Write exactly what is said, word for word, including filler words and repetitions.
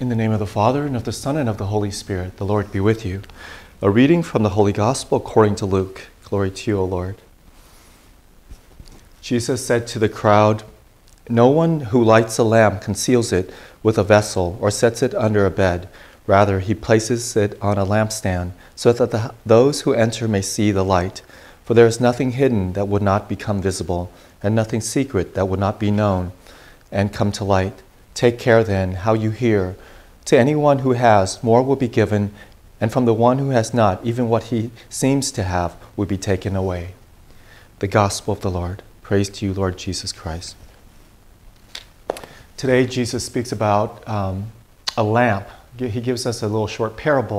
In the name of the Father, and of the Son, and of the Holy Spirit, the Lord be with you. A reading from the Holy Gospel according to Luke. Glory to you, O Lord. Jesus said to the crowd, "No one who lights a lamp conceals it with a vessel or sets it under a bed. Rather, he places it on a lampstand, so that the, those who enter may see the light. For there is nothing hidden that would not become visible, and nothing secret that would not be known and come to light. Take care then how you hear. To anyone who has, more will be given, and from the one who has not, even what he seems to have will be taken away." The Gospel of the Lord. Praise to you, Lord Jesus Christ. Today, Jesus speaks about um, a lamp. He gives us a little short parable